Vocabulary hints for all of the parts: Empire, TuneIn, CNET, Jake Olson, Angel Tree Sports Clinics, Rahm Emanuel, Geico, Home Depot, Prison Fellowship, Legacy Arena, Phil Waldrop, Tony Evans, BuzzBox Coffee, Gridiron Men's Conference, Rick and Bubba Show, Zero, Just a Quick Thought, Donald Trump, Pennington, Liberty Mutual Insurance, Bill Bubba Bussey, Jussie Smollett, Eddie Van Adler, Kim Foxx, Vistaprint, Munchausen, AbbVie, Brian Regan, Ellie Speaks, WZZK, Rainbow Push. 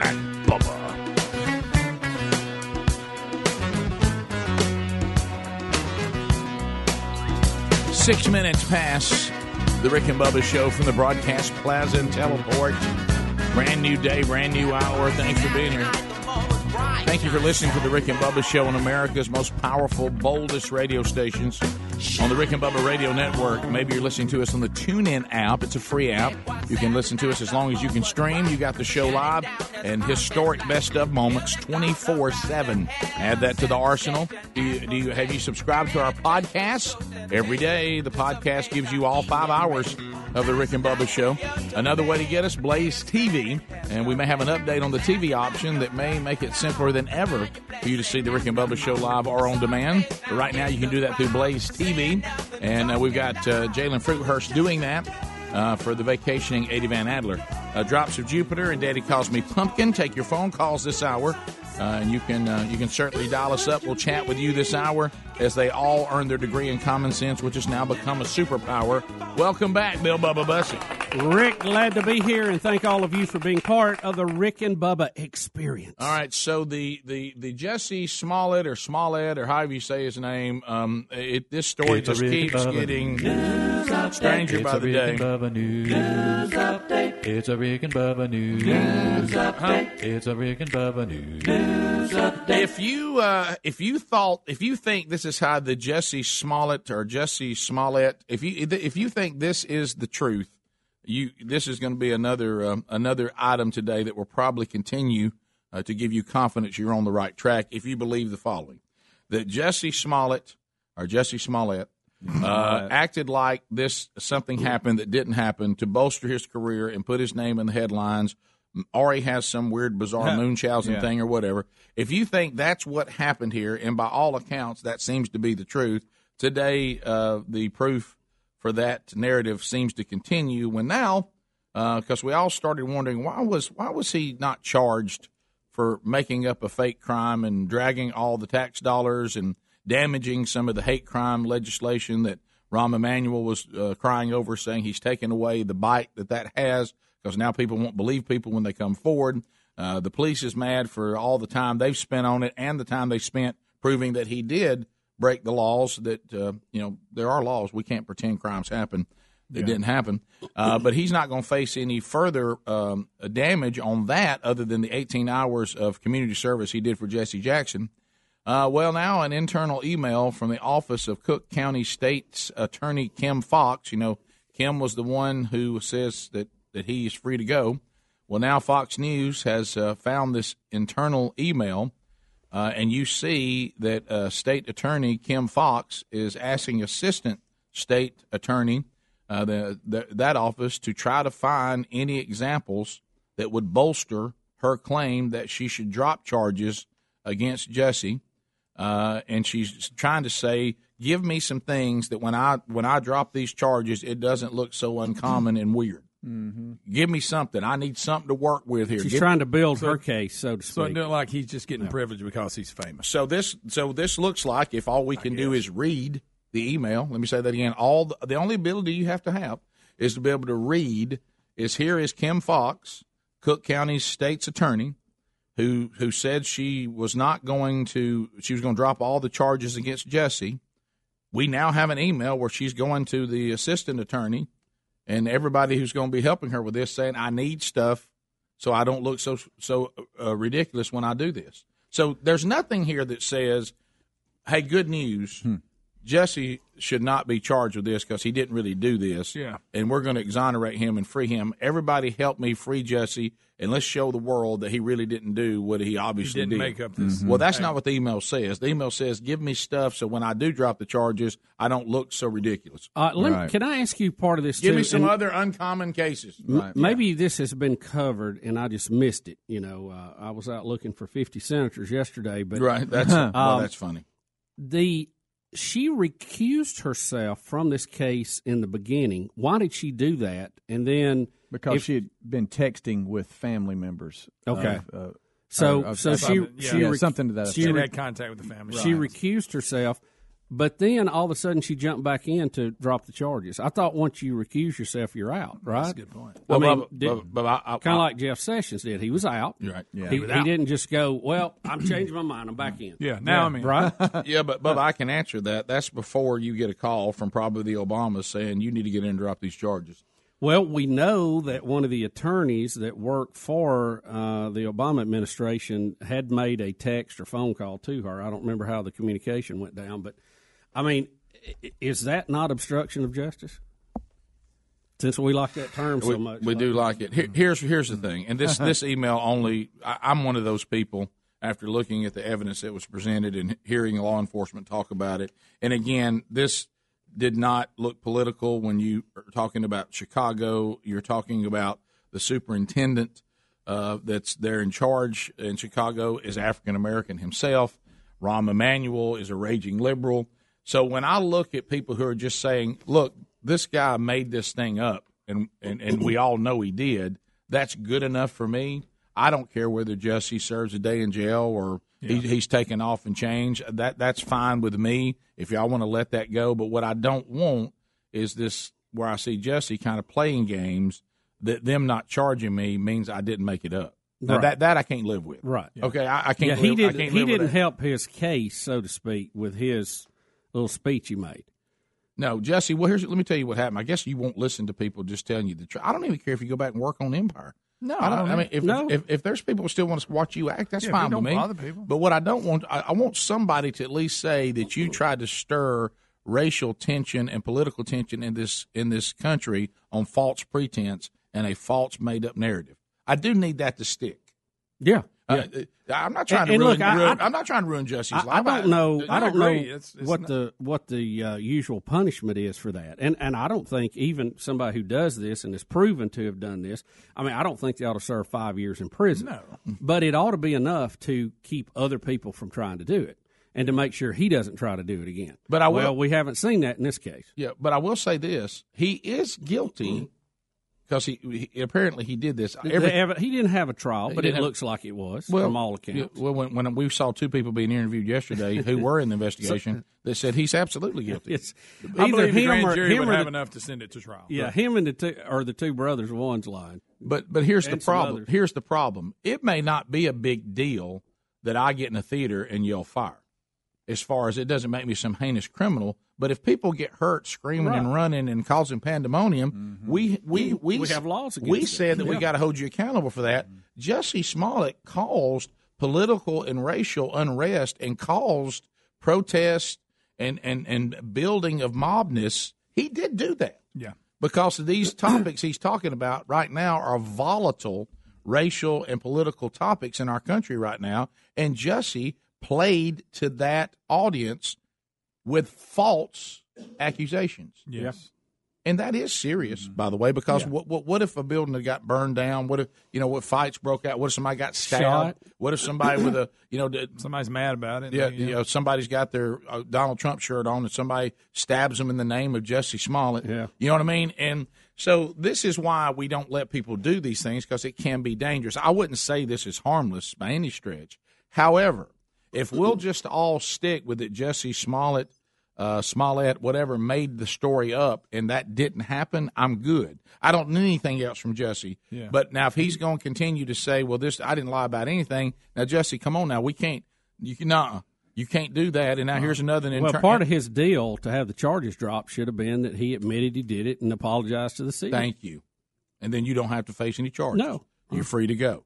and Bubba. 6 minutes past the Rick and Bubba Show from the Broadcast Plaza and Teleport. Brand new day, brand new hour. Thanks for being here. Thank you for listening to the Rick and Bubba Show on America's most powerful, boldest radio stations on the Rick and Bubba Radio Network. Maybe you're listening to us on the TuneIn app. It's a free app. You can listen to us as long as you can stream. You got the show live and historic best of moments 24/7. Add that to the arsenal. Have you subscribed to our podcast? Every day, the podcast gives you all 5 hours of the Rick and Bubba Show. Another way to get us, Blaze TV, and we may have an update on the TV option that may make it simpler than ever for you to see the Rick and Bubba Show live or on demand. But right now, you can do that through Blaze TV, and we've got Jaylen Fruithurst doing that for the vacationing Eddie Van Adler. Drops of Jupiter and Daddy Calls Me Pumpkin. Take your phone calls this hour. And you can certainly dial us up. We'll chat with you this hour as they all earn their degree in common sense, which has now become a superpower. Welcome back, Bill Bubba Bussey. Rick, glad to be here, and thank all of you for being part of the Rick and Bubba experience. All right, so the Jussie Smollett, or however you say his name, this story just keeps getting stranger by the day. It's a Rick and Bubba news update. It's a Rick and Bubba news update. It's a Rick and Bubba news. If you think this is how the Jussie Smollett, if you think this is the truth, this is going to be another item today that will probably continue to give you confidence you're on the right track. If you believe the following, that Jussie Smollett acted like something happened that didn't happen to bolster his career and put his name in the headlines. Ari has some weird, bizarre Munchausen thing or whatever. If you think that's what happened here, and by all accounts, that seems to be the truth, today the proof for that narrative seems to continue. When now, because we all started wondering, why was he not charged for making up a fake crime and dragging all the tax dollars and damaging some of the hate crime legislation that Rahm Emanuel was crying over, saying he's taken away the bite that has. Because now people won't believe people when they come forward. The police is mad for all the time they've spent on it and the time they spent proving that he did break the laws that, there are laws. We can't pretend crimes happen. They didn't happen. But he's not going to face any further damage on that other than the 18 hours of community service he did for Jesse Jackson. Well, now an internal email from the office of Cook County State's Attorney Kim Foxx. Kim was the one who says that he is free to go. Well, now Fox News has found this internal email, and you see that State Attorney Kim Foxx is asking Assistant State Attorney, that office, to try to find any examples that would bolster her claim that she should drop charges against Jussie. And she's trying to say, give me some things that when I drop these charges, it doesn't look so uncommon and weird. Mm-hmm. Give me something. I need something to work with here. She's trying to build her case, so to speak. So not like he's just getting privileged because he's famous. So this looks like if all we can do is read the email. Let me say that again. The only ability you have to have is to be able to read. Here is Kim Foxx, Cook County State's Attorney, who said she was going to drop all the charges against Jussie. We now have an email where she's going to the Assistant Attorney. And everybody who's going to be helping her with this saying, I need stuff so I don't look so ridiculous when I do this. So there's nothing here that says, hey, good news, Jussie should not be charged with this because he didn't really do this. Yeah. And we're going to exonerate him and free him. Everybody help me free Jussie, and let's show the world that he really didn't do what he obviously did. He didn't make up this. Mm-hmm. Well, that's not what the email says. The email says, give me stuff so when I do drop the charges, I don't look so ridiculous. Can I ask you part of this, too? Give me some other uncommon cases. Right. Maybe this has been covered, and I just missed it. I was out looking for 50 senators yesterday. But that's funny. She recused herself from this case in the beginning. Why did she do that? And then because she had been texting with family members. Okay, so she had contact with the family. She recused herself. But then all of a sudden she jumped back in to drop the charges. I thought once you recuse yourself, you're out, right? That's a good point. Well, I mean, kind of like Jeff Sessions did. He was out. Right. Yeah. He didn't just go, well, I'm changing my mind. I'm back in. Yeah. Now I'm in. Right? Yeah, but I can answer that. That's before you get a call from probably the Obamas saying you need to get in and drop these charges. Well, we know that one of the attorneys that worked for the Obama administration had made a text or phone call to her. I don't remember how the communication went down, but, I mean, is that not obstruction of justice? Since we like that term so much. We do like it. Here's the thing, and this email only – I'm one of those people, after looking at the evidence that was presented and hearing law enforcement talk about it, and again, this – did not look political. When you are talking about Chicago, you're talking about the superintendent that's there in charge in Chicago is African-American himself. Rahm Emanuel is a raging liberal. So when I look at people who are just saying, look, this guy made this thing up, and we all know he did, that's good enough for me. I don't care whether Jussie serves a day in jail or he's taken off and changed. That's fine with me if y'all want to let that go. But what I don't want is this where I see Jussie kind of playing games that them not charging me means I didn't make it up. Now, right. That I can't live with. Right. Yeah. Okay, I can't live with that. He didn't help his case, so to speak, with his little speech he made. No, Jussie, well, let me tell you what happened. I guess you won't listen to people just telling you the truth. I don't even care if you go back and work on Empire. No, I mean, if there's people who still want to watch you act, that's fine with me. Bother people. But what I don't want, I want somebody to at least say that you tried to stir racial tension and political tension in this country on false pretense and a false made up narrative. I do need that to stick. Yeah. I'm not trying to ruin. I'm not trying to ruin Jussie's life. I don't know what the usual punishment is for that, and I don't think even somebody who does this and is proven to have done this. I mean, I don't think they ought to serve 5 years in prison. No, but it ought to be enough to keep other people from trying to do it and to make sure he doesn't try to do it again. But I will. Well, we haven't seen that in this case. Yeah, but I will say this: he is guilty. Mm-hmm. Because he apparently he did this. He didn't have a trial, but it looks like it was from all accounts. Yeah, well, when we saw two people being interviewed yesterday who were in the investigation that said he's absolutely guilty. It's either him or jury would have enough to send it to trial. Yeah, him and the two brothers. One's lying. But here's the problem. Here's the problem. It may not be a big deal that I get in a theater and yell fire. As far as it doesn't make me some heinous criminal, but if people get hurt screaming and running and causing pandemonium, mm-hmm. we have laws against it. We said that we got to hold you accountable for that. Mm-hmm. Jussie Smollett caused political and racial unrest and caused protest and building of mobness. He did do that. Yeah. Because these topics he's talking about right now are volatile racial and political topics in our country right now, and Jussie played to that audience with false accusations. Yes. And that is serious, by the way, because what if a building got burned down? What if, what fights broke out? What if somebody got stabbed? What if somebody with a, somebody's mad about it. Yeah, somebody's got their Donald Trump shirt on and somebody stabs them in the name of Jussie Smollett. Yeah. You know what I mean? And so this is why we don't let people do these things, because it can be dangerous. I wouldn't say this is harmless by any stretch. However, if we'll just all stick with it, Jussie Smollett, whatever, made the story up and that didn't happen, I'm good. I don't need anything else from Jussie. Yeah. But now if he's going to continue to say, well, this I didn't lie about anything. Now, Jussie, come on now. We can't – you can't do that. And now here's another – Well, part of his deal to have the charges dropped should have been that he admitted he did it and apologized to the city. Thank you. And then you don't have to face any charges. No. You're free to go.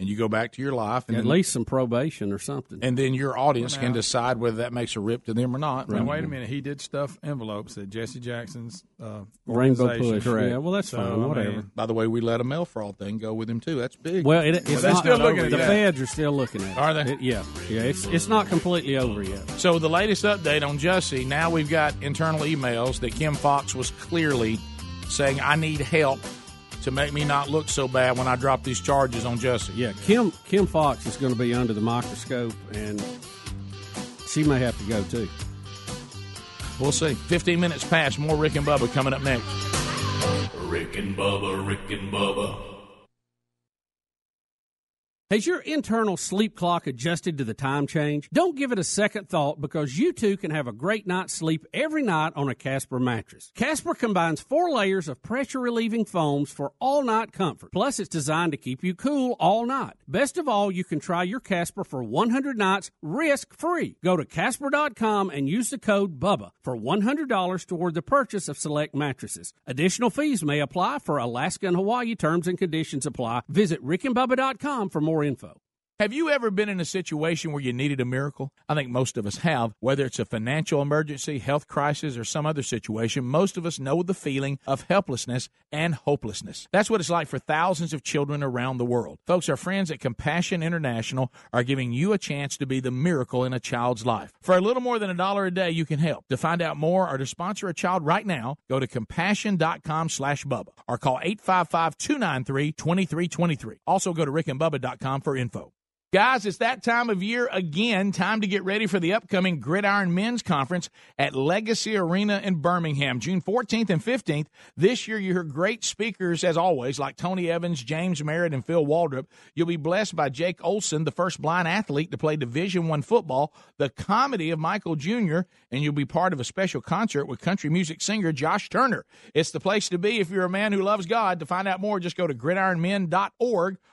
And you go back to your life. And at least some probation or something. And then your audience can decide whether that makes a rip to them or not. Right? Now, wait a minute. He did stuff envelopes at Jesse Jackson's Rainbow Push. Correct. Yeah, well, that's fine. Whatever. By the way, we let a mail fraud thing go with him, too. That's big. Well, it's not still looking at it. The feds are still looking at it. Are they? Yeah. It's not completely over yet. So the latest update on Jussie, now we've got internal emails that Kim Foxx was clearly saying, I need help to make me not look so bad when I drop these charges on Jussie. Yeah, Kim Foxx is going to be under the microscope, and she may have to go, too. We'll see. 15 minutes past. More Rick and Bubba coming up next. Rick and Bubba, Rick and Bubba. Has your internal sleep clock adjusted to the time change? Don't give it a second thought, because you too can have a great night's sleep every night on a Casper mattress. Casper combines 4 layers of pressure-relieving foams for all-night comfort. Plus, it's designed to keep you cool all night. Best of all, you can try your Casper for 100 nights risk-free. Go to Casper.com and use the code BUBBA for $100 toward the purchase of select mattresses. Additional fees may apply for Alaska and Hawaii. Terms and conditions apply. Visit rickandbubba.com for more info. Have you ever been in a situation where you needed a miracle? I think most of us have. Whether it's a financial emergency, health crisis, or some other situation, most of us know the feeling of helplessness and hopelessness. That's what it's like for thousands of children around the world. Folks, our friends at Compassion International are giving you a chance to be the miracle in a child's life. For a little more than $1 a day, you can help. To find out more or to sponsor a child right now, go to compassion.com/Bubba or call 855-293-2323. Also go to rickandbubba.com for info. Guys, it's that time of year again. Time to get ready for the upcoming Gridiron Men's Conference at Legacy Arena in Birmingham, June 14th and 15th. This year, you hear great speakers, as always, like Tony Evans, James Merritt, and Phil Waldrop. You'll be blessed by Jake Olson, the first blind athlete to play Division I football, the comedy of Michael Jr., and you'll be part of a special concert with country music singer Josh Turner. It's the place to be if you're a man who loves God. To find out more, just go to gridironmen.org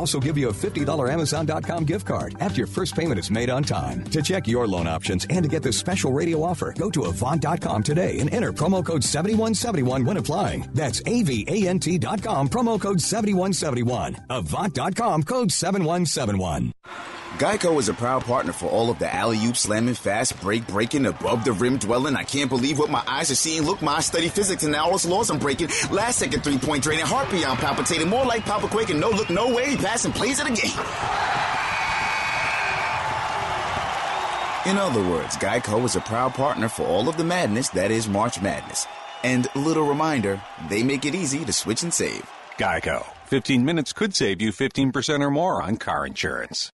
also give you a $50 Amazon.com gift card after your first payment is made on time. To check your loan options and to get this special radio offer, go to Avant.com today and enter promo code 7171 when applying. That's AVANT.com, promo code 7171. Avant.com, code 7171. Geico is a proud partner for all of the alley-oop, slamming, fast, breaking, above-the-rim dwelling. I can't believe what my eyes are seeing. Look, ma, I study physics, and now all those laws I'm breaking. Last-second three-point draining, heart beyond palpitating, more like Papa Quake, and no look, no way, passing plays at a game. In other words, Geico is a proud partner for all of the madness that is March Madness. And little reminder, they make it easy to switch and save. Geico. 15 minutes could save you 15% or more on car insurance.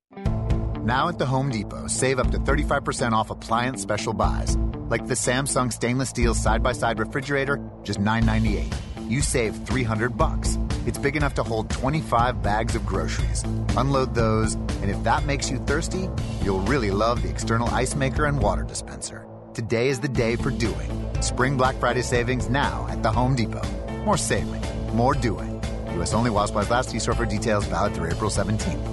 Now at the Home Depot, save up to 35% off appliance special buys, like the Samsung stainless steel side-by-side refrigerator, just $9.98. You save $300. It's big enough to hold 25 bags of groceries. Unload those, and if that makes you thirsty, you'll really love the external ice maker and water dispenser. Today is the day for doing. Spring Black Friday savings now at the Home Depot. More saving, more doing. U.S. only while supplies last. See store for details. Valid through April 17th.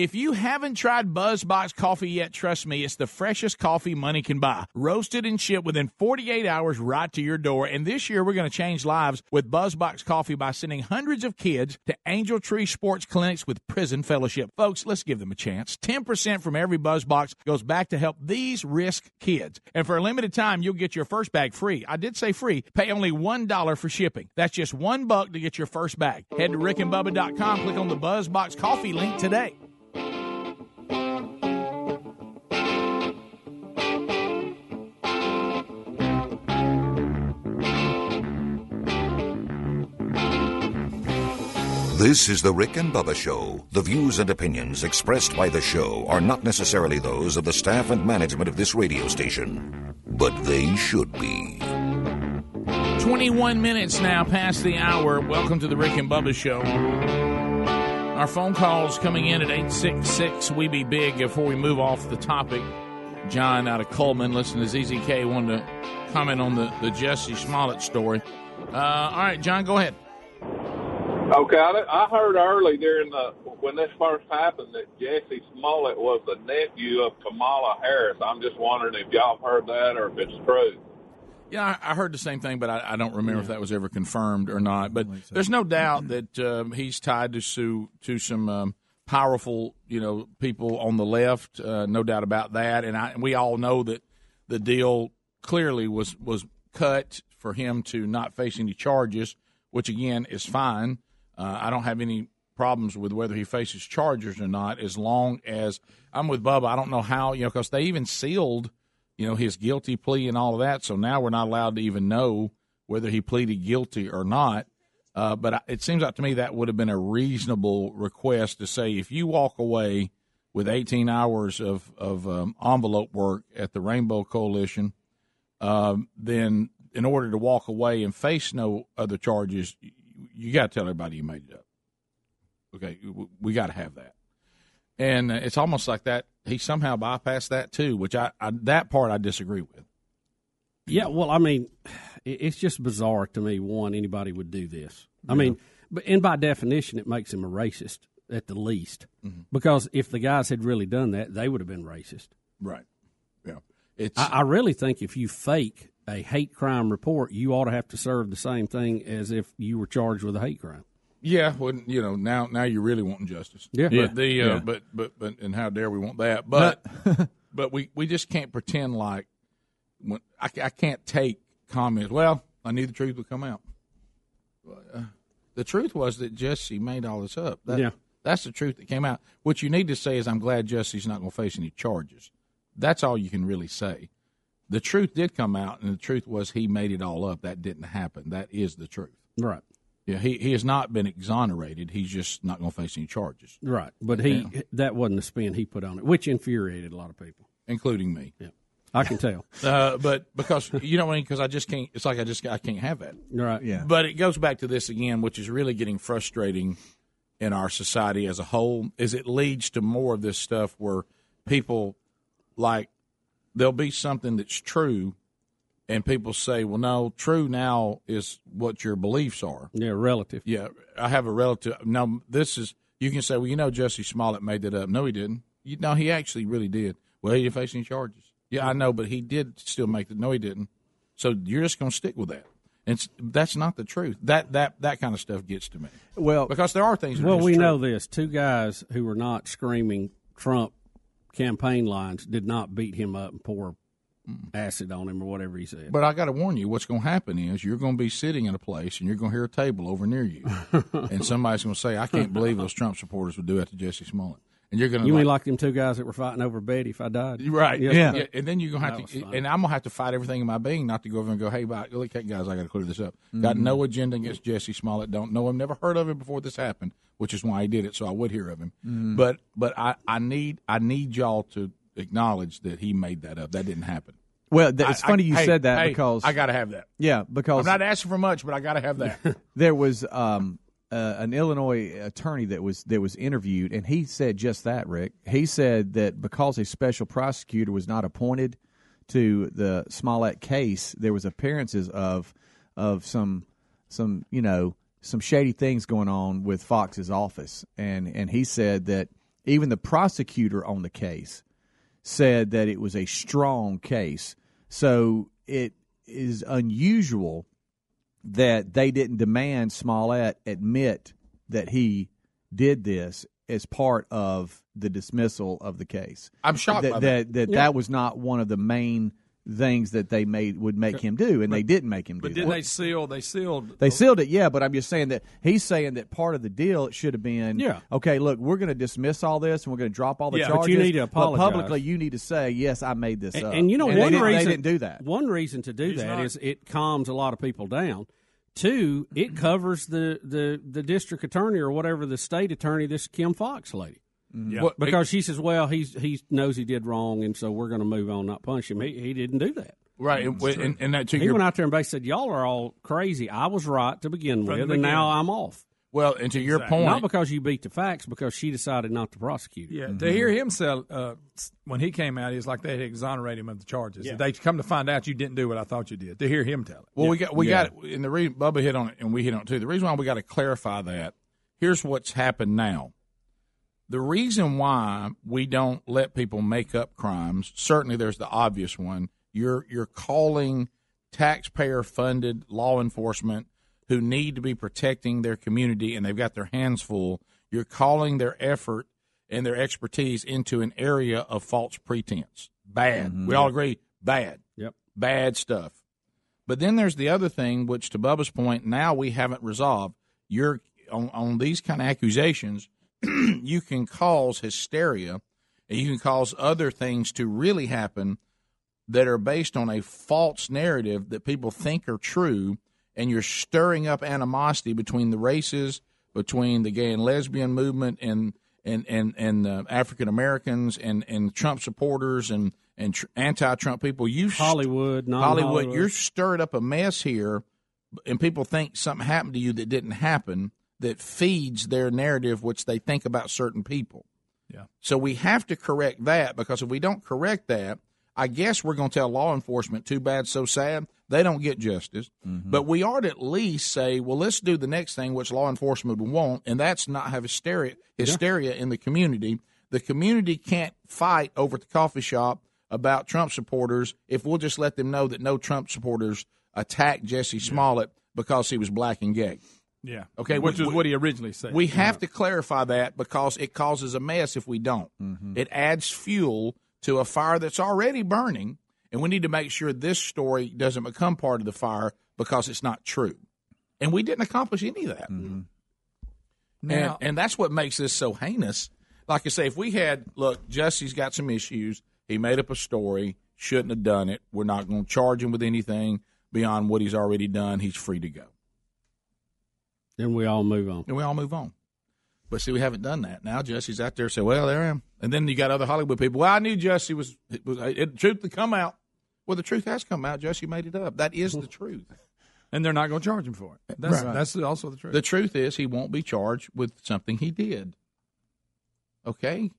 If you haven't tried BuzzBox Coffee yet, trust me, it's the freshest coffee money can buy. Roasted and shipped within 48 hours right to your door. And this year, we're going to change lives with BuzzBox Coffee by sending hundreds of kids to Angel Tree Sports Clinics with Prison Fellowship. Folks, let's give them a chance. 10% from every BuzzBox goes back to help these risk kids. And for a limited time, you'll get your first bag free. I did say free. Pay only $1 for shipping. That's just $1 to get your first bag. Head to rickandbubba.com, click on the BuzzBox Coffee link today. This is the Rick and Bubba Show. The views and opinions expressed by the show are not necessarily those of the staff and management of this radio station, but they should be. 21 minutes now past the hour. Welcome to the Rick and Bubba Show. Our phone calls coming in at 866-WE-BE-BIG before we move off the topic. John out of Coleman, listen to ZZK, wanted to comment on the Jussie Smollett story. All right, John, go ahead. Okay, I heard early when this first happened that Jussie Smollett was the nephew of Kamala Harris. I'm just wondering if y'all have heard that or if it's true. Yeah, I heard the same thing, but I don't remember if that was ever confirmed or not. But there's no doubt that he's tied to some powerful, people on the left. No doubt about that. And we all know that the deal clearly was cut for him to not face any charges, which again is fine. I don't have any problems with whether he faces charges or not, as long as I'm with Bubba. I don't know how, because they even sealed, his guilty plea and all of that. So now we're not allowed to even know whether he pleaded guilty or not. But it seems like to me that would have been a reasonable request to say, if you walk away with 18 hours of envelope work at the Rainbow Coalition, then in order to walk away and face no other charges, you got to tell everybody you made it up. Okay, we got to have that. And it's almost like that he somehow bypassed that too, which that part I disagree with. Yeah, well, I mean, it's just bizarre to me, anybody would do this. Yeah. I mean, and by definition, it makes him a racist at the least, because if the guys had really done that, they would have been racist. Right, yeah. I really think if you fake a hate crime report, you ought to have to serve the same thing as if you were charged with a hate crime. Yeah, well, now you're really wanting justice. Yeah, but and how dare we want that? But but we just can't pretend like I can't take comments. Well, I knew the truth would come out. The truth was that Jussie made all this up. That's the truth that came out. What you need to say is, I'm glad Jussie's not going to face any charges. That's all you can really say. The truth did come out, and the truth was he made it all up. That didn't happen. That is the truth. Right. Yeah, he has not been exonerated. He's just not going to face any charges. Right. But that wasn't the spin he put on it, which infuriated a lot of people. Including me. Yeah. I can tell. But because, because I just can't – it's like I can't have that. Right. Yeah. But it goes back to this again, which is really getting frustrating in our society as a whole, is it leads to more of this stuff where people like – there'll be something that's true, and people say, well, no, true now is what your beliefs are. Yeah, relative. Yeah, I have a relative. Now, you can say, well, Jussie Smollett made that up. No, he didn't. No, he actually really did. Well, he didn't face any charges. Yeah, I know, but he did still make that. No, he didn't. So you're just going to stick with that. That's not the truth. That kind of stuff gets to me. Well, because there are things that are just true. Well, we know this. Two guys who were not screaming Trump campaign lines did not beat him up and pour acid on him or whatever he said. But I got to warn you, what's going to happen is you're going to be sitting in a place and you're going to hear a table over near you, and somebody's going to say, I can't believe those Trump supporters would do that to Jussie Smollett. And you're going to mean like them two guys that were fighting over Betty if I died, right? Yeah. And then you're going to have to, and I'm going to have to fight everything in my being not to go over and go, hey, look, guys, I got to clear this up. Got no agenda against Jussie Smollett. Don't know him. Never heard of him before this happened, which is why he did it. So I would hear of him. But I need y'all to acknowledge that he made that up. That didn't happen. Well, it's funny you said that because I got to have that. Yeah, because I'm not asking for much, but I got to have that. There was an Illinois attorney that was interviewed, and he said just that, Rick. He said that because a special prosecutor was not appointed to the Smollett case, there was appearances of some some shady things going on with Fox's office, and he said that Even the prosecutor on the case said that it was a strong case. So it is unusual that they didn't demand Smollett admit that he did this as part of the dismissal of the case. I'm shocked by that. That was not one of the main things that they would make him do, and they didn't make him do that. But didn't they seal? They sealed it, yeah, but I'm just saying that he's saying that part of the deal, it should have been, okay, look, we're going to dismiss all this, and we're going to drop all the charges. But you need to apologize. But publicly, you need to say, yes, I made this up. And you know, and they didn't do that. One reason to do that is it calms a lot of people down. Two, it covers the district attorney or whatever, the state attorney, this Kim Foxx lady. Yeah. Well, because she says, well, he knows he did wrong, and so we're going to move on, not punch him. He didn't do that. Right. And that he went out there and basically said, y'all are all crazy. I was right to begin with, and now I'm off. Well, and to your point. Not because you beat the facts, because she decided not to prosecute. Yeah, to hear him say, when he came out, it's like they had exonerated him of the charges. Yeah. They come to find out you didn't do what I thought you did, to hear him tell it. Well, we got it. And the reason Bubba hit on it, and we hit on it too. The reason why we got to clarify that, here's what's happened now. The reason why we don't let people make up crimes, certainly there's the obvious one. You're calling taxpayer-funded law enforcement who need to be protecting their community, and they've got their hands full. You're calling their effort and their expertise into an area of false pretense. Bad. Mm-hmm. We all agree, bad. Yep. Bad stuff. But then there's the other thing, which to Bubba's point, now we haven't resolved. You're on these kind of accusations, you can cause hysteria, and you can cause other things to really happen that are based on a false narrative that people think are true, and you're stirring up animosity between the races, between the gay and lesbian movement and African Americans and Trump supporters and anti-Trump people. Hollywood. You're stirred up a mess here, and people think something happened to you that didn't happen, that feeds their narrative, which they think about certain people. Yeah. So we have to correct that, because if we don't correct that, I guess we're going to tell law enforcement, too bad, so sad, they don't get justice. Mm-hmm. But we ought to at least say, well, let's do the next thing which law enforcement would want, and that's not have hysteria in the community. The community can't fight over at the coffee shop about Trump supporters if we'll just let them know that no Trump supporters attacked Jussie Smollett because he was black and gay. Yeah. Okay. Which is what he originally said. We have to clarify that, because it causes a mess if we don't. Mm-hmm. It adds fuel to a fire that's already burning, and we need to make sure this story doesn't become part of the fire, because it's not true. And we didn't accomplish any of that. Mm-hmm. Now, and that's what makes this so heinous. Like I say, if we had, look, Jussie's got some issues. He made up a story. Shouldn't have done it. We're not going to charge him with anything beyond what he's already done. He's free to go. Then we all move on. But, see, we haven't done that. Now Jussie's out there saying, well, there I am. And then you got other Hollywood people. Well, I knew Jussie was truth to come out. Well, the truth has come out. Jussie made it up. That is the truth. And they're not going to charge him for it. That's also the truth. The truth is he won't be charged with something he did. Okay?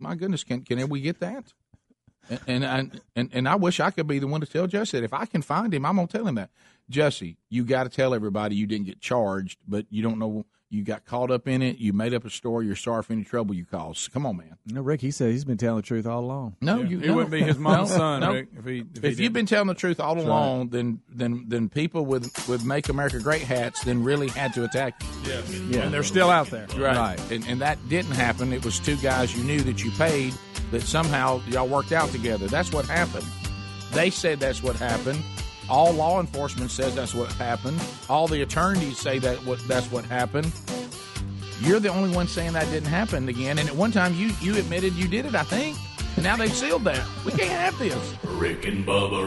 My goodness, can we get that? And I wish I could be the one to tell Jussie that. If I can find him, I'm going to tell him that. Jussie, you got to tell everybody you didn't get charged, but you don't know. You got caught up in it. You made up a story. You're sorry for any trouble you caused. Come on, man. No, Rick, he said he's been telling the truth all along. It wouldn't be his mom's son, Rick. If you've been telling the truth all along, then people with Make America Great hats then really had to attack you. Yes. Yeah. And they're still out there. Right. And that didn't happen. It was two guys you knew that you paid that somehow y'all worked out together. That's what happened. They said that's what happened. All law enforcement says that's what happened. All the attorneys say that's what happened. You're the only one saying that didn't happen again. And at one time, you admitted you did it, I think. And now they've sealed that. We can't have this. Rick and Bubba.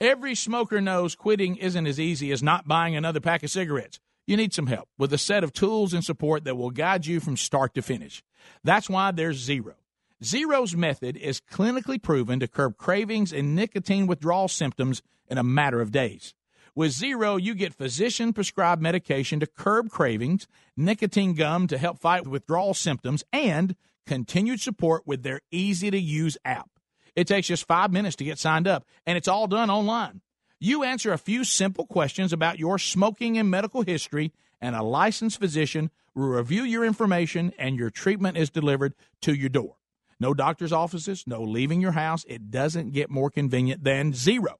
Every smoker knows quitting isn't as easy as not buying another pack of cigarettes. You need some help with a set of tools and support that will guide you from start to finish. That's why there's Zero. Zero's method is clinically proven to curb cravings and nicotine withdrawal symptoms in a matter of days. With Zero, you get physician-prescribed medication to curb cravings, nicotine gum to help fight withdrawal symptoms, and continued support with their easy-to-use app. It takes just 5 minutes to get signed up, and it's all done online. You answer a few simple questions about your smoking and medical history, and a licensed physician will review your information, and your treatment is delivered to your door. No doctor's offices, no leaving your house. It doesn't get more convenient than Zero.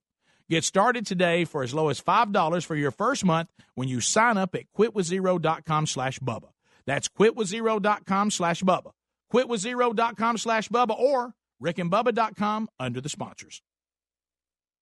Get started today for as low as $5 for your first month when you sign up at quitwithzero.com/Bubba. That's quitwithzero.com/Bubba. Quitwithzero.com/Bubba or rickandbubba.com under the sponsors.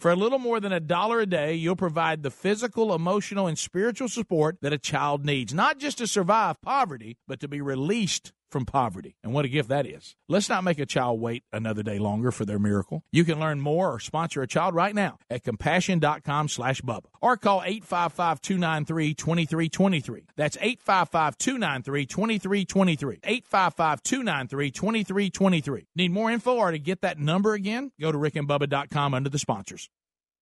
For a little more than $1 a day, you'll provide the physical, emotional, and spiritual support that a child needs, not just to survive poverty, but to be released from poverty. And what a gift that is. Let's not make a child wait another day longer for their miracle. You can learn more or sponsor a child right now at compassion.com/Bubba or call 855-293-2323. That's 855-293-2323. 855-293-2323. Need more info or to get that number again? Go to rickandbubba.com under the sponsors.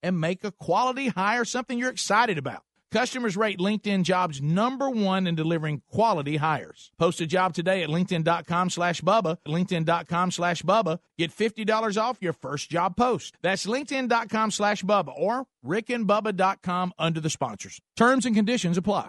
and make a quality hire something you're excited about. Customers rate LinkedIn Jobs #1 in delivering quality hires. Post a job today at LinkedIn.com/Bubba, LinkedIn.com/Bubba. Get $50 off your first job post. That's LinkedIn.com/Bubba or RickandBubba.com under the sponsors. Terms and conditions apply.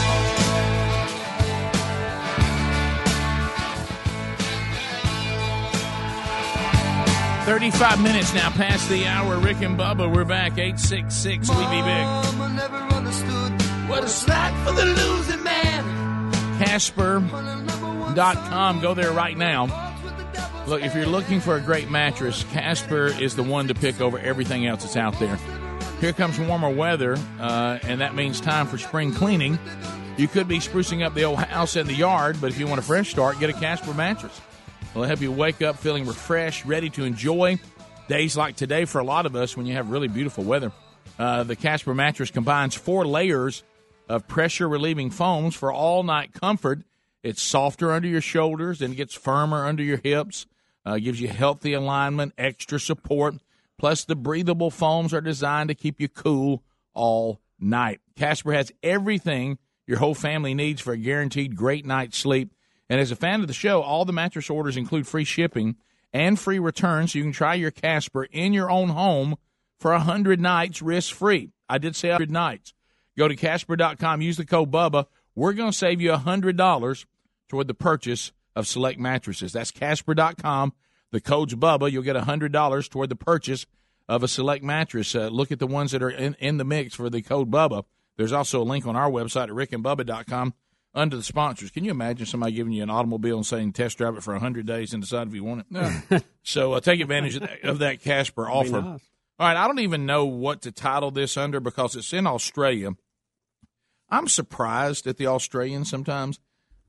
Now past the hour. Rick and Bubba, we're back. 866, we be big. What a snack for the losing man. Casper.com. Go there right now. Look, if you're looking for a great mattress, Casper is the one to pick over everything else that's out there. Here comes warmer weather, and that means time for spring cleaning. You could be sprucing up the old house and the yard, but if you want a fresh start, get a Casper mattress. It'll help you wake up feeling refreshed, ready to enjoy days like today for a lot of us when you have really beautiful weather. The Casper mattress combines 4 layers of pressure-relieving foams for all-night comfort. It's softer under your shoulders and gets firmer under your hips. Gives you healthy alignment, extra support. Plus, the breathable foams are designed to keep you cool all night. Casper has everything your whole family needs for a guaranteed great night's sleep. And as a fan of the show, all the mattress orders include free shipping and free returns, so you can try your Casper in your own home for 100 nights risk-free. I did say 100 nights. Go to Casper.com, use the code Bubba. We're going to save you $100 toward the purchase of select mattresses. That's Casper.com. The code's Bubba. You'll get $100 toward the purchase of a select mattress. Look at the ones that are in the mix for the code Bubba. There's also a link on our website at rickandbubba.com under the sponsors. Can you imagine somebody giving you an automobile and saying test drive it for 100 days and decide if you want it? No. So take advantage of that Casper offer. Nice. All right, I don't even know what to title this under because it's in Australia. I'm surprised at the Australians sometimes.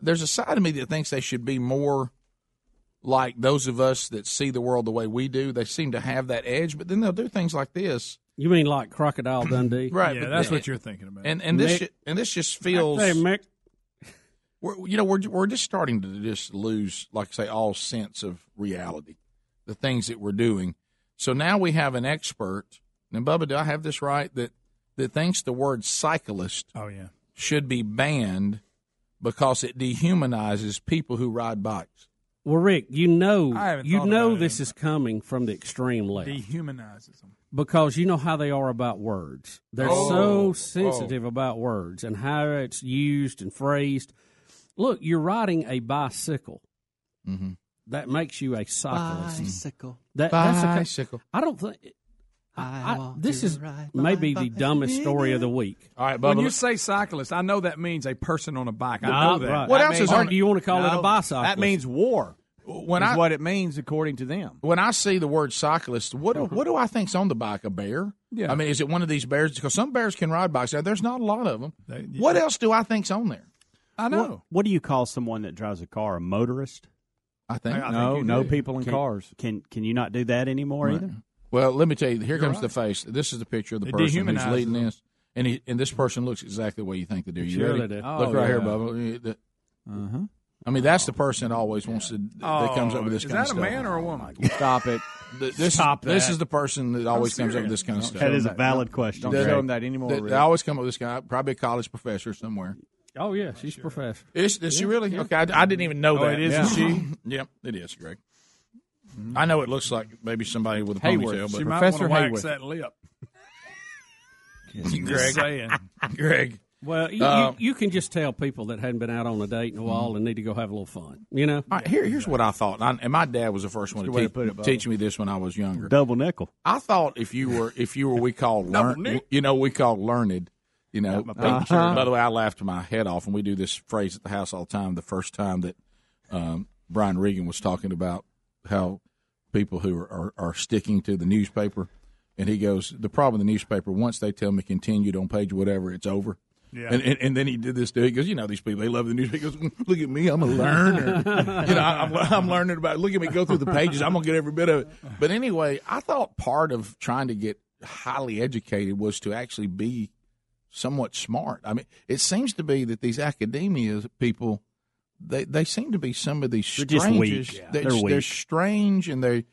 There's a side of me that thinks they should be more like those of us that see the world the way we do. They seem to have that edge, but then they'll do things like this. You mean like Crocodile Dundee? Right. Yeah, that's what you're thinking about. And this just feels... Hey, Mick. We're just starting to just lose, like say, all sense of reality, the things that we're doing. So now we have an expert, and Bubba, do I have this right, that thinks the word cyclist should be banned because it dehumanizes people who ride bikes. Well, Rick, you know this is coming from the extreme left. Dehumanizes them. Because you know how they are about words. They're so sensitive about words and how it's used and phrased. Look, you're riding a bicycle. Mm-hmm. That makes you a cyclist. Bicycle. Bicycle. That's I don't think... this is maybe the dumbest story of the week. All right, Bubba. When you say cyclist, I know that means a person on a bike. I know that. Right. What else do you want to call it a bicyclist? That means war. That's what it means according to them. When I see the word cyclist, what do I think's on the bike? A bear? Yeah. I mean, is it one of these bears? Because some bears can ride bikes. There's not a lot of them. What else do I think's on there? I know. What do you call someone that drives a car? A motorist? I think no people in cars. Can you not do that anymore either? Well, let me tell you, here comes the face. This is the picture of the person who's leading this. And this person looks exactly the way you think they do. You ready? Look right here, Bubba. Uh-huh. I mean, that's the person that always wants to, that comes up with this kind of stuff. Is that a man or a woman? Stop it. This is the person that always comes up with this kind of stuff. That is a valid question. Don't tell them that anymore. They always come up with this guy, probably a college professor somewhere. Oh, yeah, she's a professor. Is she really? Okay, I didn't even know that. It is, she? Yep, it is, Greg. I know it looks like maybe somebody with a ponytail, but she Professor might want to wax that lip. Greg. Well, you can just tell people that hadn't been out on a date in a while and need to go have a little fun. You know. All right, here's what I thought, and my dad was the first one to teach me this when I was younger. Double nickel. I thought if you were we call learned. You know. Uh-huh. By the way, I laughed my head off, and we do this phrase at the house all the time. The first time that Brian Regan was talking about how people who are sticking to the newspaper, and he goes, the problem with the newspaper, once they tell me continued on page whatever, it's over. Yeah. And then he did this too. He goes, you know, these people, they love the newspaper. He goes, look at me, I'm a learner. You know, I'm learning about it. Look at me go through the pages. I'm going to get every bit of it. But anyway, I thought part of trying to get highly educated was to actually be somewhat smart. I mean, it seems to be that these academia people – They seem to be some of these strangers. Yeah, they're strange and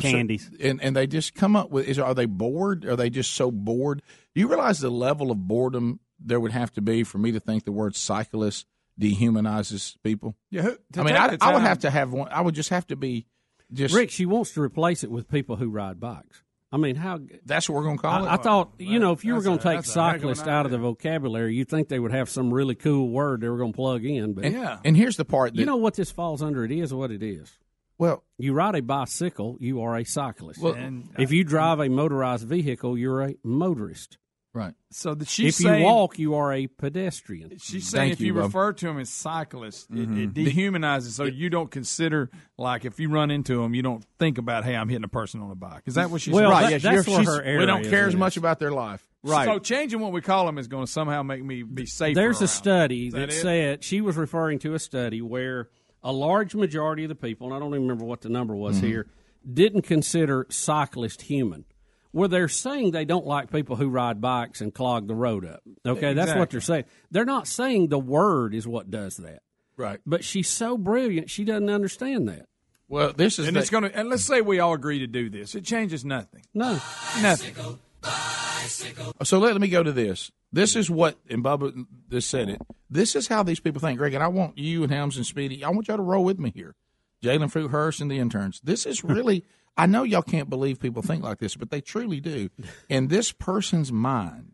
candies. And they just come up with are they bored? Are they just so bored? Do you realize the level of boredom there would have to be for me to think the word cyclist dehumanizes people? Yeah, I mean, I would have to have one. I would just have to be just. Rick, she wants to replace it with people who ride bikes. I mean, how? That's what we're going to call it. I thought, if you were going to take cyclist out of the vocabulary, you'd think they would have some really cool word they were going to plug in. But and here's the part that, you know what this falls under. It is what it is. Well, you ride a bicycle, you are a cyclist. Well, if you drive a motorized vehicle, you're a motorist. Right. So that she's saying, if you walk, you are a pedestrian. She's saying if you refer to them as cyclists, it dehumanizes. So you don't consider, like, if you run into them, you don't think about, hey, I'm hitting a person on a bike. Is that what she's saying? Well, right. That's where her area is. We don't care as much about their life. Right. So changing what we call them is going to somehow make me be safer. There's a study that said, she was referring to a study where a large majority of the people, and I don't even remember what the number was here, didn't consider cyclist human. Well, they're saying they don't like people who ride bikes and clog the road up. Okay, that's what they're saying. They're not saying the word is what does that. Right. But she's so brilliant, she doesn't understand that. Well, this is and let's say we all agree to do this. It changes nothing. No. Bicycle, bicycle. So let me go to this. This is what, and Bubba just said it, this is how these people think. Greg, and I want you and Helms and Speedy, I want y'all to roll with me here. Jaylen Fruithurst and the interns. This is really... I know y'all can't believe people think like this, but they truly do. In this person's mind,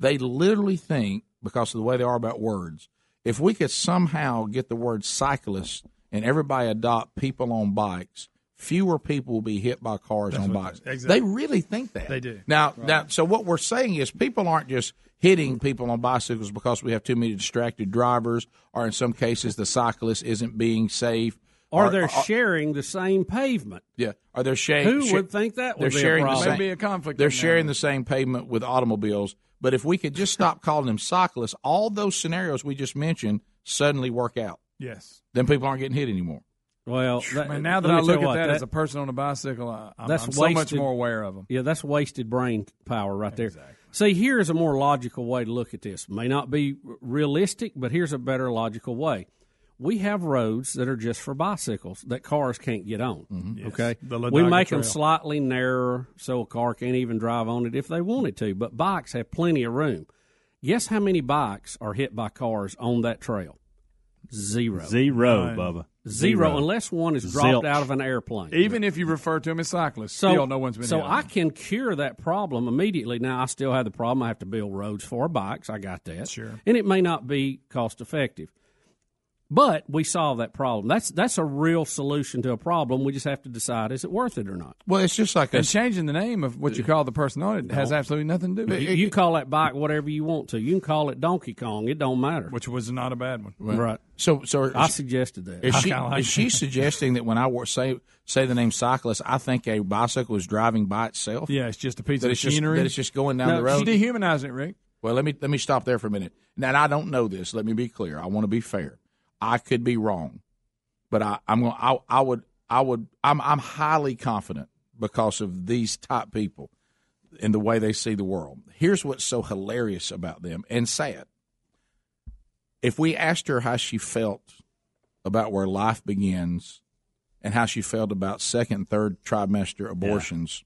they literally think, because of the way they are about words, if we could somehow get the word cyclist and everybody adopt people on bikes, fewer people will be hit by cars on bikes. Exactly. They really think that. They do. Now, so what we're saying is people aren't just hitting people on bicycles because we have too many distracted drivers, or in some cases the cyclist isn't being safe. Or they're sharing the same pavement. Yeah. Or they're sharing. Who would think that would be a problem? There may be a conflict. They're sharing the same pavement with automobiles. But if we could just stop calling them cyclists, all those scenarios we just mentioned suddenly work out. Yes. Then people aren't getting hit anymore. Well, now that I look at that as a person on a bicycle, I'm so much more aware of them. Yeah, that's wasted brain power right there. Exactly. See, here's a more logical way to look at this. May not be realistic, but here's a better logical way. We have roads that are just for bicycles that cars can't get on, okay? We make them slightly narrower so a car can't even drive on it if they wanted to, but bikes have plenty of room. Guess how many bikes are hit by cars on that trail? Zero. Zero, right. Bubba. Zero, unless one is dropped out of an airplane. Even if you refer to them as cyclists, still no one's been hit. So I can cure that problem immediately. Now, I still have the problem. I have to build roads for bikes. I got that. Sure. And it may not be cost-effective. But we solve that problem. That's a real solution to a problem. We just have to decide, is it worth it or not? Well, it's just like changing the name of what you call the person on it has absolutely nothing to do with it. You call that bike whatever you want to. You can call it Donkey Kong. It don't matter. Which was not a bad one. Right. So I suggested that. Is she suggesting that when I say the name cyclist, I think a bicycle is driving by itself? Yeah, it's just a piece of machinery. That it's just going down the road? She's dehumanizing it, Rick. Well, let me stop there for a minute. Now, and I don't know this. Let me be clear. I want to be fair. I could be wrong, but I'm highly confident because of these top people and the way they see the world. Here's what's so hilarious about them and sad. If we asked her how she felt about where life begins and how she felt about second and third trimester abortions,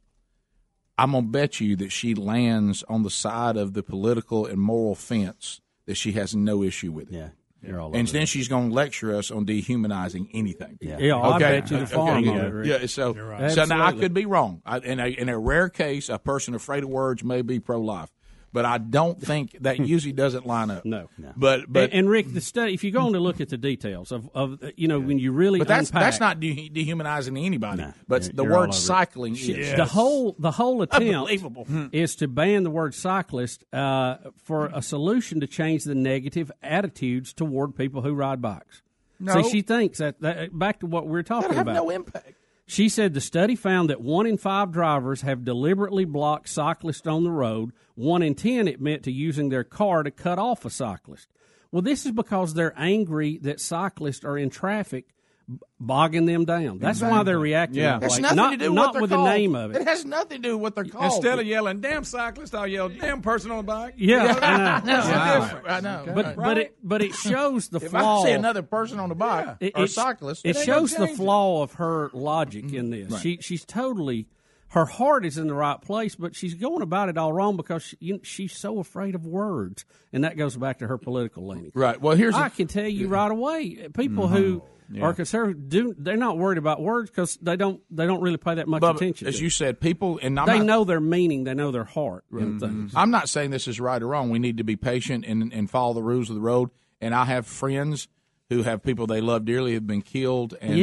I'm going to bet you that she lands on the side of the political and moral fence that she has no issue with it. Yeah. And then she's going to lecture us on dehumanizing anything. Yeah, okay. I bet you the farm on it. Yeah, so, right. So now I could be wrong. In a rare case, a person afraid of words may be pro-life, but I don't think that usually doesn't line up. No. But Rick, the study. If you're going to look at the details of when you really unpack, that's not dehumanizing anybody. No, but the word cycling is the whole attempt is to ban the word cyclist for a solution to change the negative attitudes toward people who ride bikes. No. See, she thinks that back to what we were talking about. No impact. She said the study found that 1 in 5 drivers have deliberately blocked cyclists on the road. 1 in 10 admit to using their car to cut off a cyclist. Well, this is because they're angry that cyclists are in traffic bogging them down. That's why they're reacting that way. It's nothing to do with what they're called. The name of it. It has nothing to do with what they're called. Instead of yelling, damn cyclist, I'll yell, damn person on a bike. Yeah, I know. But it shows the flaw. If I see another person on a bike or cyclist, it shows the flaw of her logic in this. Right. She's totally... Her heart is in the right place, but she's going about it all wrong because she's so afraid of words, and that goes back to her political leaning. Right. Well, I can tell you right away, people who are conservative they're not worried about words because they don't really pay that much attention. As you said, people know their meaning, they know their heart. Things. I'm not saying this is right or wrong. We need to be patient and follow the rules of the road. And I have friends who have people they love dearly have been killed and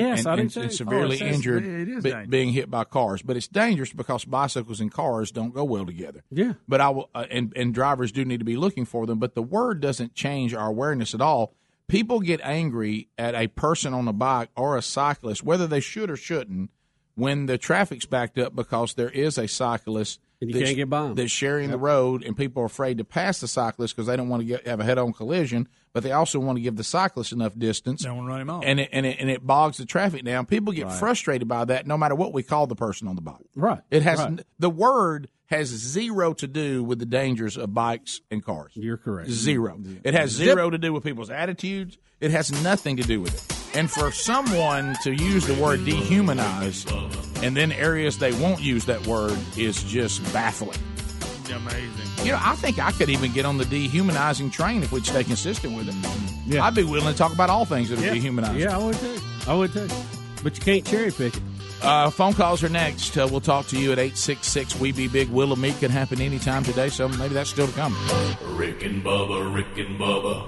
severely injured being hit by cars. But it's dangerous because bicycles and cars don't go well together. Yeah. But I will, and drivers do need to be looking for them. But the word doesn't change our awareness at all. People get angry at a person on a bike or a cyclist, whether they should or shouldn't, when the traffic's backed up because there is a cyclist that's sharing the road, and people are afraid to pass the cyclist because they don't want to have a head-on collision, but they also want to give the cyclist enough distance. They want to run him off. And it bogs the traffic down. People get frustrated by that no matter what we call the person on the bike. Right. It has The word has zero to do with the dangers of bikes and cars. You're correct. Zero. Yeah. It has zero to do with people's attitudes. It has nothing to do with it. And for someone to use the word dehumanized and then areas they won't use that word is just baffling. Amazing. You know, I think I could even get on the dehumanizing train if we'd stay consistent with it. Yeah. I'd be willing to talk about all things that are dehumanizing. Yeah, I would too. But you can't cherry pick it. Phone calls are next. We'll talk to you at 866 We Be Big. Will of meat can happen anytime today, so maybe that's still to come. Rick and Bubba, Rick and Bubba.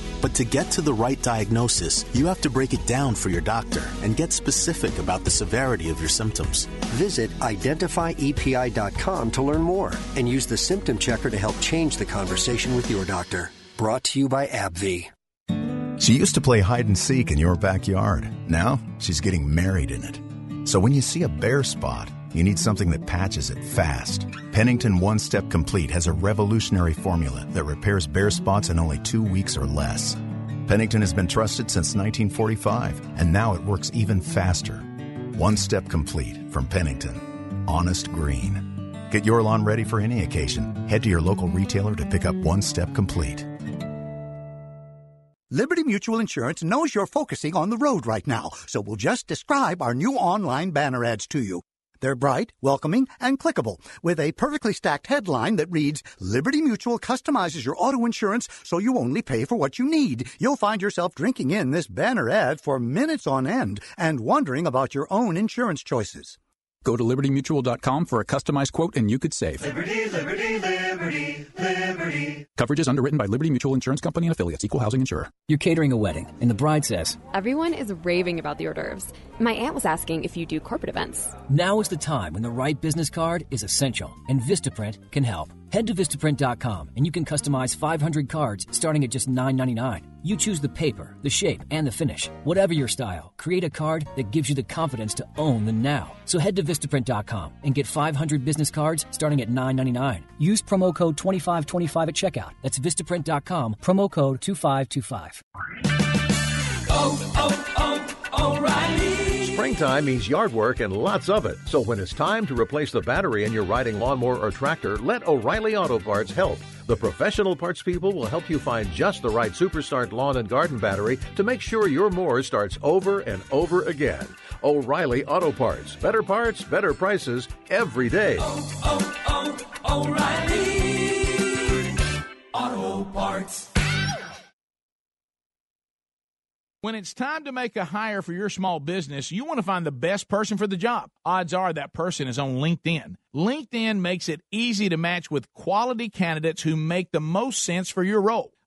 But to get to the right diagnosis, you have to break it down for your doctor and get specific about the severity of your symptoms. Visit identifyepi.com to learn more and use the symptom checker to help change the conversation with your doctor. Brought to you by AbbVie. She used to play hide and seek in your backyard. Now she's getting married in it. So when you see a bare spot, you need something that patches it fast. Pennington One Step Complete has a revolutionary formula that repairs bare spots in only 2 weeks or less. Pennington has been trusted since 1945, and now it works even faster. One Step Complete from Pennington. Honest green. Get your lawn ready for any occasion. Head to your local retailer to pick up One Step Complete. Liberty Mutual Insurance knows you're focusing on the road right now, so we'll just describe our new online banner ads to you. They're bright, welcoming, and clickable, with a perfectly stacked headline that reads, Liberty Mutual customizes your auto insurance so you only pay for what you need. You'll find yourself drinking in this banner ad for minutes on end and wondering about your own insurance choices. Go to LibertyMutual.com for a customized quote and you could save. Liberty, liberty, liberty, liberty. Coverage is underwritten by Liberty Mutual Insurance Company and affiliates, equal housing insurer. You're catering a wedding, and the bride says, everyone is raving about the hors d'oeuvres. My aunt was asking if you do corporate events. Now is the time when the right business card is essential, and Vistaprint can help. Head to Vistaprint.com and you can customize 500 cards starting at just $9.99. You choose the paper, the shape, and the finish. Whatever your style, create a card that gives you the confidence to own the now. So head to Vistaprint.com and get 500 business cards starting at $9.99. Use promo code 2525 at checkout. That's Vistaprint.com, promo code 2525. O'Reilly. Springtime means yard work and lots of it. So when it's time to replace the battery in your riding lawnmower or tractor, let O'Reilly Auto Parts help. The professional parts people will help you find just the right Superstart lawn and garden battery to make sure your mower starts over and over again. O'Reilly Auto Parts, better prices every day. O'Reilly Auto Parts. When it's time to make a hire for your small business, you want to find the best person for the job. Odds are that person is on LinkedIn. LinkedIn makes it easy to match with quality candidates who make the most sense for your role.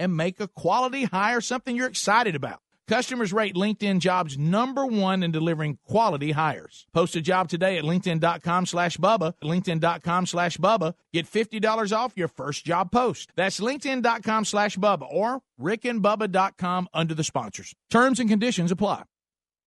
and make a quality hire something you're excited about. Customers rate LinkedIn Jobs number one in delivering quality hires. Post a job today at LinkedIn.com/Bubba, LinkedIn.com/Bubba. Get $50 off your first job post. That's LinkedIn.com/Bubba or RickandBubba.com under the sponsors. Terms and conditions apply.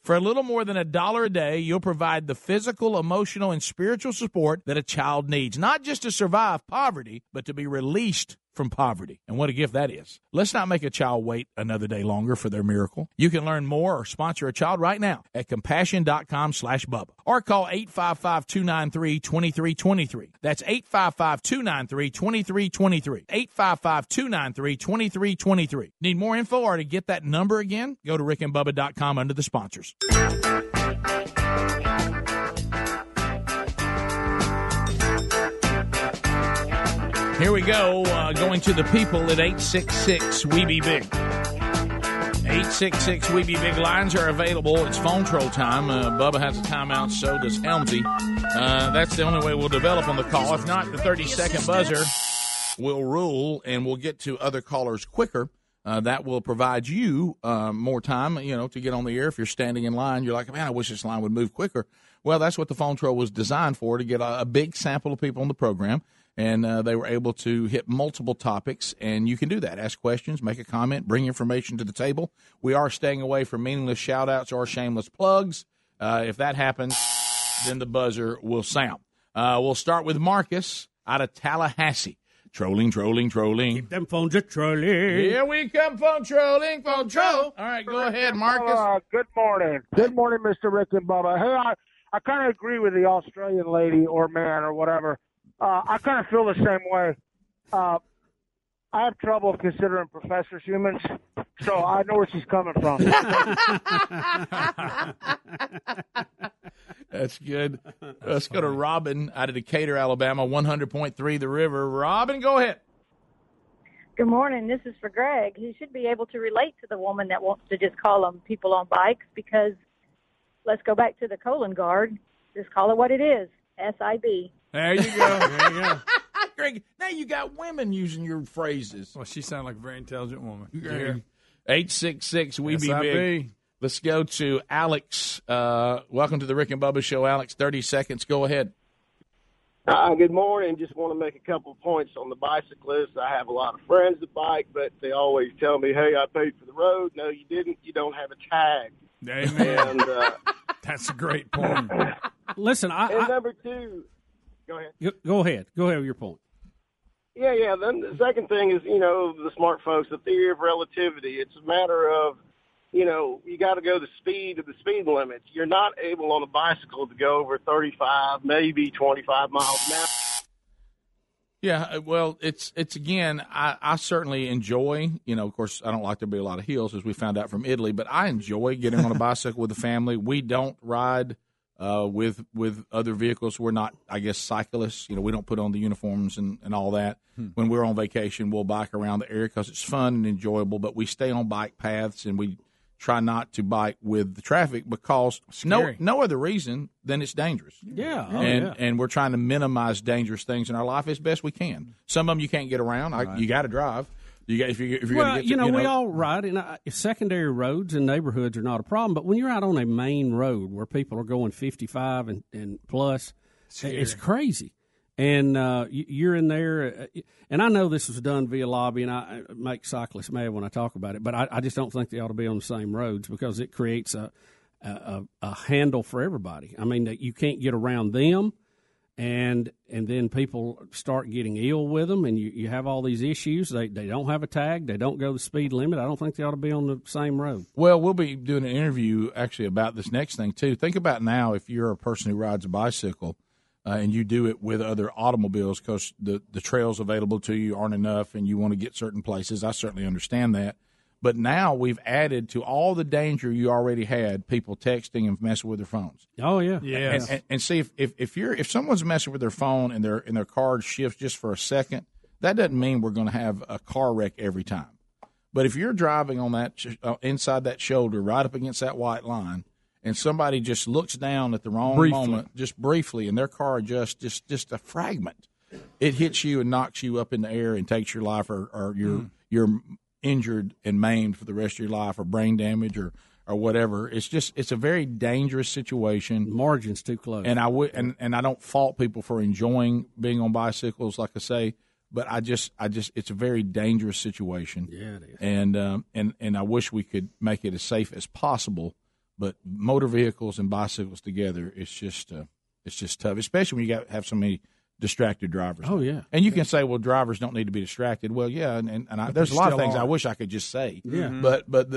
For a little more than $1 a day, you'll provide the physical, emotional, and spiritual support that a child needs, not just to survive poverty, but to be released from poverty. And what a gift that is. Let's not make a child wait another day longer for their miracle. You can learn more or sponsor a child right now at compassion.com/Bubba or call 855-293-2323. That's 855-293-2323. 855-293-2323. Need more info or to get that number again? Go to rickandbubba.com under the sponsors. Here we go, going to the people at 866-WE-BE-BIG. 866-WE-BE-BIG lines are available. It's phone troll time. Bubba has a timeout, so does Helmsy. That's the only way we'll develop on the call. If not, the 30-second buzzer will rule, and we'll get to other callers quicker. That will provide you more time, you know, to get on the air. If you're standing in line, you're like, man, I wish this line would move quicker. Well, that's what the phone troll was designed for, to get a big sample of people on the program. And they were able to hit multiple topics, and you can do that. Ask questions, make a comment, bring information to the table. We are staying away from meaningless shout-outs or shameless plugs. If that happens, then the buzzer will sound. We'll start with Marcus out of Tallahassee. Trolling. Keep them phones a-trolling. Here we come, phone troll. All right, go ahead, Marcus. Good morning. Good morning, Mr. Rick and Bubba. Hey, I kind of agree with the Australian lady or man or whatever. I kind of feel the same way. I have trouble considering professors humans, so I know where she's coming from. That's good. Let's go to Robin out of Decatur, Alabama, 100.3 The River. Robin, go ahead. Good morning. This is for Greg. He should be able to relate to the woman that wants to just call them people on bikes, because let's go back to the colon guard. Just call it what it is, SIB. There you go. Greg, now you got women using your phrases. Well, she sounds like a very intelligent woman. Yeah. 866-WE-BE-BIG. Let's go to Alex. Welcome to the Rick and Bubba Show, Alex. 30 seconds. Go ahead. Good morning. Just want to make a couple of points on the bicyclists. I have a lot of friends that bike, but they always tell me, hey, I paid for the road. No, you didn't. You don't have a tag. Amen. And, that's a great point. Listen, And number two... Go ahead. Go ahead with your point. Yeah. Then the second thing is, you know, the smart folks, the theory of relativity. It's a matter of, you know, you got to go the speed limit. You're not able on a bicycle to go over 35, maybe 25 miles an hour. Yeah, well, it's again, I certainly enjoy, you know, of course, I don't like there to be a lot of hills, as we found out from Italy, but I enjoy getting on a bicycle with the family. We don't ride with other vehicles. We're not, I guess, cyclists. You know, we don't put on the uniforms and all that. When we're on vacation, we'll bike around the area because it's fun and enjoyable, but we stay on bike paths and we try not to bike with the traffic because no other reason than it's dangerous. Yeah. And we're trying to minimize dangerous things in our life as best we can. Some of them you can't get around. Right. You got to drive. We all ride, and secondary roads and neighborhoods are not a problem. But when you're out on a main road where people are going 55 and plus, it's crazy. And you're in there, and I know this was done via lobby, and I make cyclists mad when I talk about it, but I just don't think they ought to be on the same roads because it creates a handle for everybody. I mean, you can't get around them, and then people start getting ill with them, and you have all these issues. They don't have a tag. They don't go the speed limit. I don't think they ought to be on the same road. Well, we'll be doing an interview, actually, about this next thing, too. Think about now if you're a person who rides a bicycle, and you do it with other automobiles because the trails available to you aren't enough and you want to get certain places. I certainly understand that. But now we've added to all the danger you already had, people texting and messing with their phones. Oh, yeah. Yes. And see, if someone's messing with their phone and their card shifts just for a second, that doesn't mean we're going to have a car wreck every time. But if you're driving on that inside that shoulder right up against that white line, and somebody just looks down at the wrong moment, just briefly, and their car adjusts just a fragment, it hits you and knocks you up in the air and takes your life, or you're injured and maimed for the rest of your life, or brain damage, or whatever. It's a very dangerous situation. The margin's too close. And I don't fault people for enjoying being on bicycles, like I say. But I just, it's a very dangerous situation. Yeah, it is. And I wish we could make it as safe as possible. But motor vehicles and bicycles together, it's just tough, especially when you have so many distracted drivers. Oh, yeah. And you can say, well, drivers don't need to be distracted. Well, yeah, and there's a lot of things I wish I could just say. Yeah. But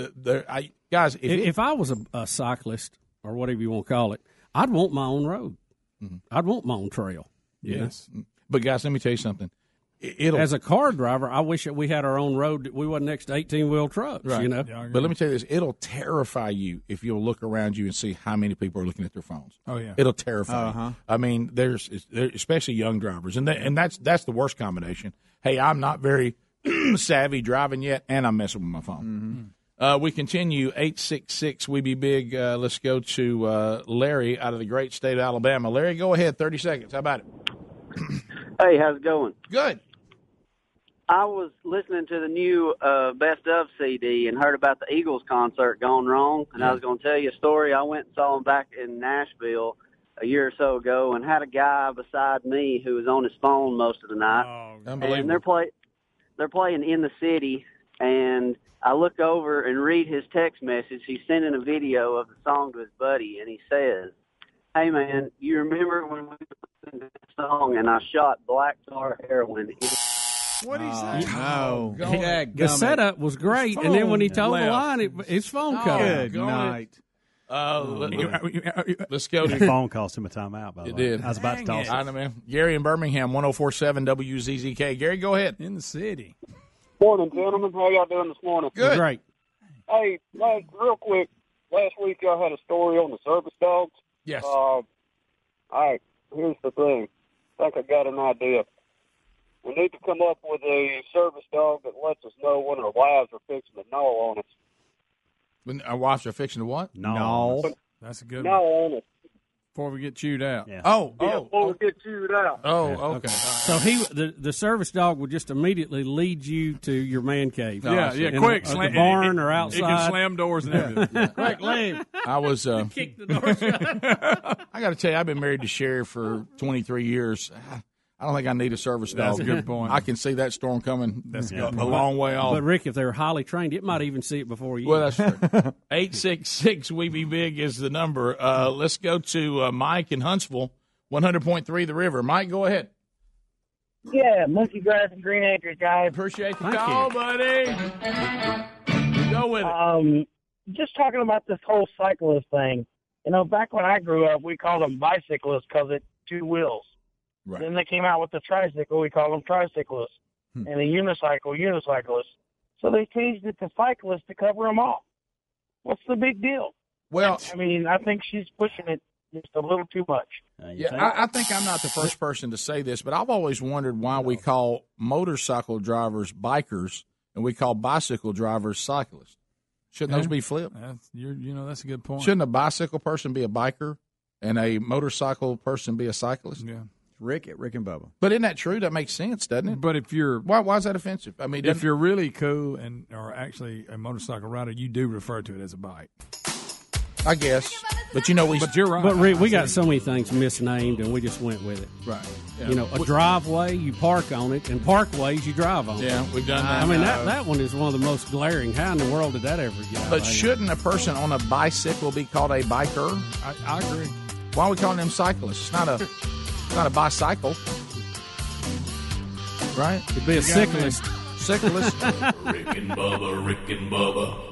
guys, if I was a cyclist or whatever you want to call it, I'd want my own road. Mm-hmm. I'd want my own trail. Yes. You know? But, guys, let me tell you something. As a car driver, I wish that we had our own road. That we wasn't next to 18-wheel trucks, right. You know. Yeah, but let me tell you this: it'll terrify you if you'll look around you and see how many people are looking at their phones. Oh yeah, it'll terrify. Uh-huh. You. I mean, especially young drivers, and that's the worst combination. Hey, I'm not very savvy driving yet, and I'm messing with my phone. Mm-hmm. We continue 866. We be big. Let's go to Larry out of the great state of Alabama. Larry, go ahead. 30 seconds. How about it? Hey, how's it going? Good. I was listening to the new Best Of CD and heard about the Eagles concert gone wrong, and I was going to tell you a story. I went and saw them back in Nashville a year or so ago and had a guy beside me who was on his phone most of the night. Oh, unbelievable. And they're playing In the City, and I look over and read his text message. He's sending a video of the song to his buddy, and he says, "Hey, man, you remember when we listened to this song and I shot black tar heroin in it?" What did he say? No. The setup was great, and then when he told the line, his phone called. Good night. Let's go. Your phone cost him a timeout, by the way. It did. I was about to toss it. I know, man. Gary in Birmingham, 104.7 WZZK. Gary, go ahead. In the city. Morning, gentlemen. How y'all doing this morning? Good. Great. Hey, Mike, real quick. Last week, y'all had a story on the service dogs. Yes. All right. Here's the thing. I think I got an idea. We need to come up with a service dog that lets us know when our wives are fixing to gnaw on us. When our wives are fixing to what? Gnaw. That's a good one. Gnaw on us. Before we get chewed out. Yeah. Before we get chewed out. Oh, yeah. Okay. So the service dog will just immediately lead you to your man cave. Yeah, quick. The barn or outside. It can slam doors and everything. Yeah. Quick, leave. I was... kick the door shut. I got to tell you, I've been married to Sherry for 23 years. I don't think I need a service dog. That's a good point. I can see that storm coming a long way off. But, Rick, if they're highly trained, it might even see it before you. Well, that's true. 866 We Be Big is the number. Let's go to Mike in Huntsville, 100.3 The River. Mike, go ahead. Yeah, Monkey Grass and Green Acres, guys. Appreciate the call, buddy. Go with it. Just talking about this whole cyclist thing. You know, back when I grew up, we called them bicyclists because it's two wheels. Right. Then they came out with the tricycle. We call them tricyclists. And the unicycle, unicyclists. So they changed it to cyclists to cover them all. What's the big deal? Well, I mean, I think she's pushing it just a little too much. Yeah, I think I'm not the first person to say this, but I've always wondered why we call motorcycle drivers bikers and we call bicycle drivers cyclists. Shouldn't those be flipped? That's a good point. Shouldn't a bicycle person be a biker and a motorcycle person be a cyclist? Yeah. Rick at Rick and Bubba. But isn't that true? That makes sense, doesn't it? But if you're... Why is that offensive? I mean, if you're really cool and are actually a motorcycle rider, you do refer to it as a bike. I guess. But you know, you're right. But Rick, we got so many things misnamed, and we just went with it. Right. Yeah. You know, a driveway, you park on it, and parkways, you drive on it. Yeah, we've done that. I mean, that one is one of the most glaring. How in the world did that ever get out? But shouldn't a person on a bicycle be called a biker? I agree. Why are we calling them cyclists? It's not a, bicycle. Right? It'd be a cyclist. Cyclist. Rick and Bubba, Rick and Bubba.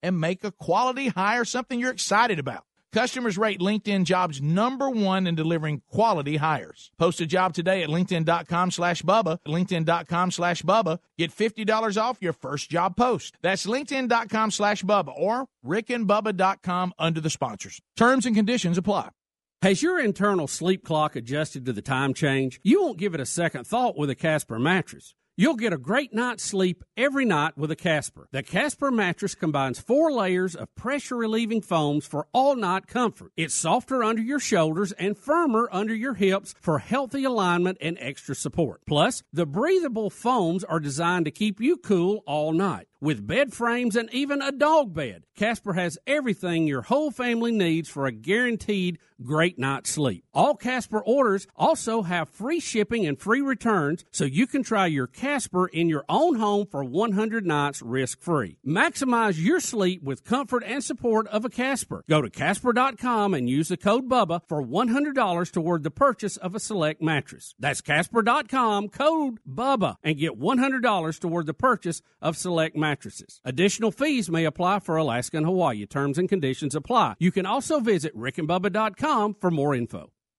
and make a quality hire something you're excited about. Customers rate LinkedIn Jobs #1 in delivering quality hires. Post a job today at LinkedIn.com/Bubba, LinkedIn.com/Bubba. Get $50 off your first job post. That's LinkedIn.com/Bubba or RickandBubba.com under the sponsors. Terms and conditions apply. Has your internal sleep clock adjusted to the time change? You won't give it a second thought with a Casper mattress. You'll get a great night's sleep every night with a Casper. The Casper mattress combines 4 layers of pressure-relieving foams for all-night comfort. It's softer under your shoulders and firmer under your hips for healthy alignment and extra support. Plus, the breathable foams are designed to keep you cool all night. With bed frames and even a dog bed, Casper has everything your whole family needs for a guaranteed great night's sleep. All Casper orders also have free shipping and free returns, so you can try your Casper in your own home for 100 nights risk-free. Maximize your sleep with comfort and support of a Casper. Go to Casper.com and use the code BUBBA for $100 toward the purchase of a select mattress. That's Casper.com, code BUBBA, and get $100 toward the purchase of select mattresses. Additional fees may apply for Alaska and Hawaii. Terms and conditions apply. You can also visit rickandbubba.com for more info.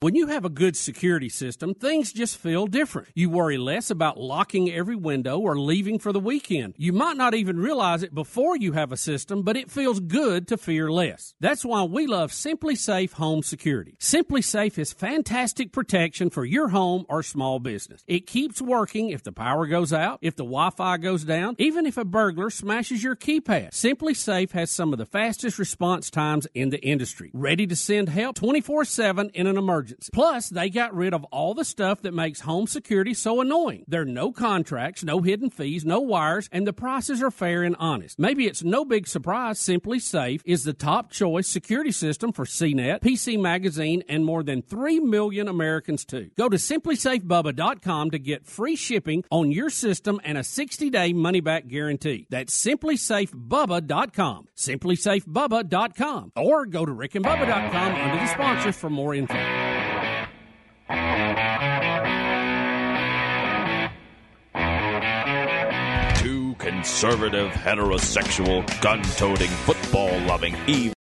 When you have a good security system, things just feel different. You worry less about locking every window or leaving for the weekend. You might not even realize it before you have a system, but it feels good to fear less. That's why we love SimpliSafe Home Security. SimpliSafe is fantastic protection for your home or small business. It keeps working if the power goes out, if the Wi-Fi goes down, even if a burglar smashes your keypad. SimpliSafe has some of the fastest response times in the industry, ready to send help 24/7 in an emergency. Plus, they got rid of all the stuff that makes home security so annoying. There are no contracts, no hidden fees, no wires, and the prices are fair and honest. Maybe it's no big surprise SimpliSafe is the top choice security system for CNET, PC Magazine, and more than 3 million Americans too. Go to SimpliSafeBubba.com to get free shipping on your system and a 60-day money-back guarantee. That's SimpliSafeBubba.com. SimpliSafeBubba.com. Or go to RickandBubba.com under the sponsors for more info. Two conservative, heterosexual, gun-toting, football-loving, evil.